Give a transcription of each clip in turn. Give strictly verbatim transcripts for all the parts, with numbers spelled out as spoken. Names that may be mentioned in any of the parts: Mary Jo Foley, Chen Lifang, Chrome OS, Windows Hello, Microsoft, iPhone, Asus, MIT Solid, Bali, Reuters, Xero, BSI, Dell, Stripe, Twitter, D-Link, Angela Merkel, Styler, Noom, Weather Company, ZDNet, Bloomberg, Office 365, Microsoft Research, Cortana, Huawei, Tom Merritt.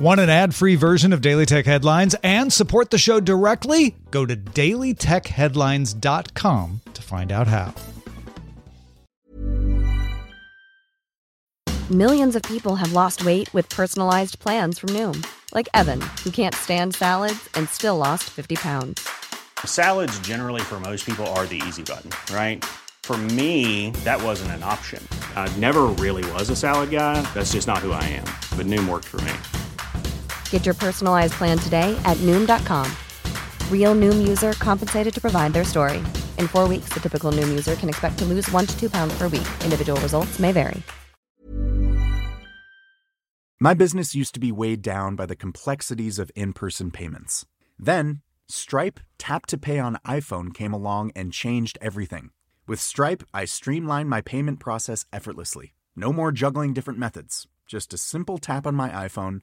Want an ad-free version of Daily Tech Headlines and support the show directly? Go to daily tech headlines dot com to find out how. Millions of people have lost weight with personalized plans from Noom, like Evan, who can't stand salads and still lost fifty pounds. Salads generally for most people are the easy button, right? For me, that wasn't an option. I never really was a salad guy. That's just not who I am. But Noom worked for me. Get your personalized plan today at noom dot com. Real Noom user compensated to provide their story. In four weeks, the typical Noom user can expect to lose one to two pounds per week. Individual results may vary. My business used to be weighed down by the complexities of in-person payments. Then, Stripe Tap to Pay on iPhone came along and changed everything. With Stripe, I streamlined my payment process effortlessly. No more juggling different methods. Just a simple tap on my iPhone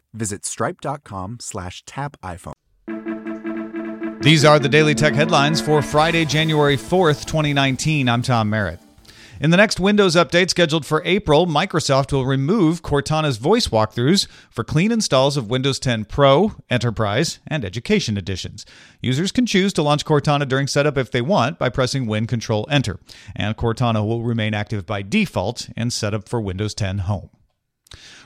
visit stripe dot com slash tap iPhone. These are the Daily Tech Headlines for Friday, January fourth, twenty nineteen. I'm Tom Merritt. In the next Windows update scheduled for April, Microsoft will remove Cortana's voice walkthroughs for clean installs of Windows ten Pro, Enterprise, and Education editions. Users can choose to launch Cortana during setup if they want by pressing Win Control Enter, and Cortana will remain active by default in setup for Windows ten Home.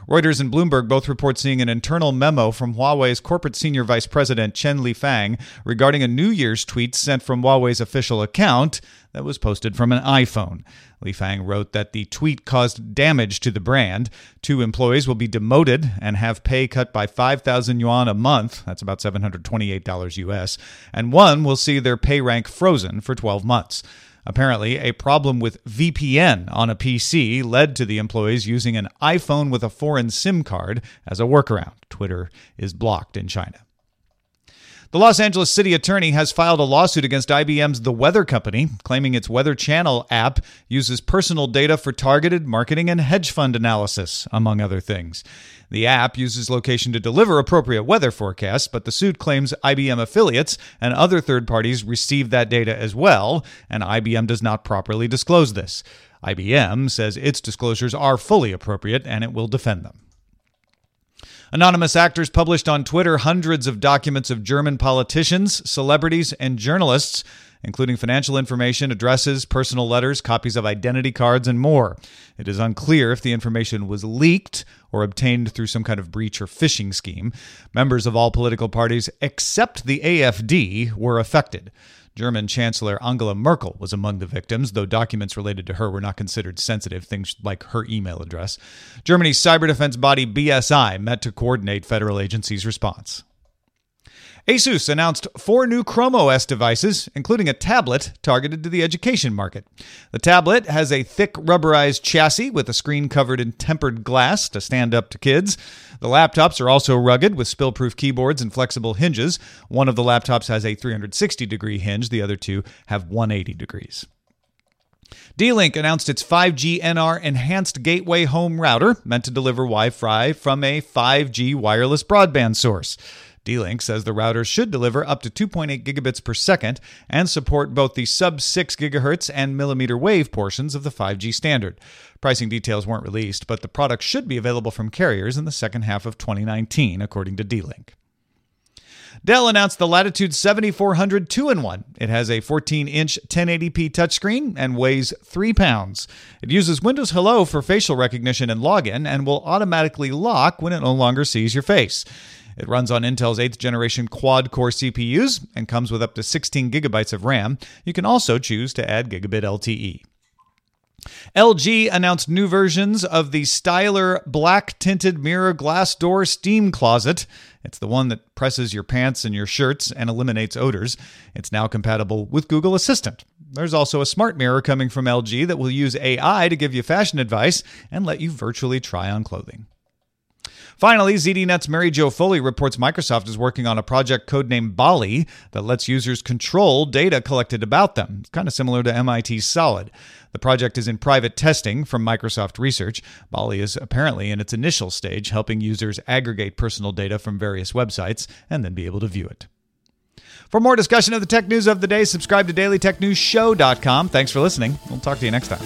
Reuters and Bloomberg both report seeing an internal memo from Huawei's corporate senior vice president Chen Lifang regarding a New Year's tweet sent from Huawei's official account that was posted from an iPhone. Lifang wrote that the tweet caused damage to the brand. Two employees will be demoted and have pay cut by five thousand yuan a month, that's about seven hundred twenty-eight dollars U S, and one will see their pay rank frozen for twelve months. Apparently, a problem with V P N on a P C led to the employees using an iPhone with a foreign SIM card as a workaround. Twitter is blocked in China. The Los Angeles city attorney has filed a lawsuit against I B M's The Weather Company, claiming its Weather Channel app uses personal data for targeted marketing and hedge fund analysis, among other things. The app uses location to deliver appropriate weather forecasts, but the suit claims I B M affiliates and other third parties receive that data as well, and I B M does not properly disclose this. I B M says its disclosures are fully appropriate, and it will defend them. Anonymous actors published on Twitter hundreds of documents of German politicians, celebrities, and journalists, including financial information, addresses, personal letters, copies of identity cards, and more. It is unclear if the information was leaked or obtained through some kind of breach or phishing scheme. Members of all political parties except the A F D were affected. German Chancellor Angela Merkel was among the victims, though documents related to her were not considered sensitive, things like her email address. Germany's cyber defense body B S I met to coordinate federal agencies' response. Asus announced four new Chrome O S devices, including a tablet targeted to the education market. The tablet has a thick rubberized chassis with a screen covered in tempered glass to stand up to kids. The laptops are also rugged with spill-proof keyboards and flexible hinges. One of the laptops has a three hundred sixty degree hinge. The other two have one hundred eighty degrees. D-Link announced its five G N R Enhanced Gateway Home Router, meant to deliver Wi-Fi from a five G wireless broadband source. D-Link says the router should deliver up to two point eight gigabits per second and support both the sub six gigahertz and millimeter wave portions of the five G standard. Pricing details weren't released, but the product should be available from carriers in the second half of twenty nineteen, according to D-Link. Dell announced the Latitude seventy-four hundred two in one. It has a fourteen inch ten eighty p touchscreen and weighs three pounds. It uses Windows Hello for facial recognition and login and will automatically lock when it no longer sees your face. It runs on Intel's eighth generation quad-core C P Us and comes with up to sixteen gigabytes of RAM. You can also choose to add gigabit L T E. L G announced new versions of the Styler black-tinted mirror glass door steam closet. It's the one that presses your pants and your shirts and eliminates odors. It's now compatible with Google Assistant. There's also a smart mirror coming from L G that will use A I to give you fashion advice and let you virtually try on clothing. Finally, ZDNet's Mary Jo Foley reports Microsoft is working on a project codenamed Bali that lets users control data collected about them. It's kind of similar to M I T Solid. The project is in private testing from Microsoft Research. Bali is apparently in its initial stage, helping users aggregate personal data from various websites and then be able to view it. For more discussion of the tech news of the day, subscribe to daily tech news show dot com. Thanks for listening. We'll talk to you next time.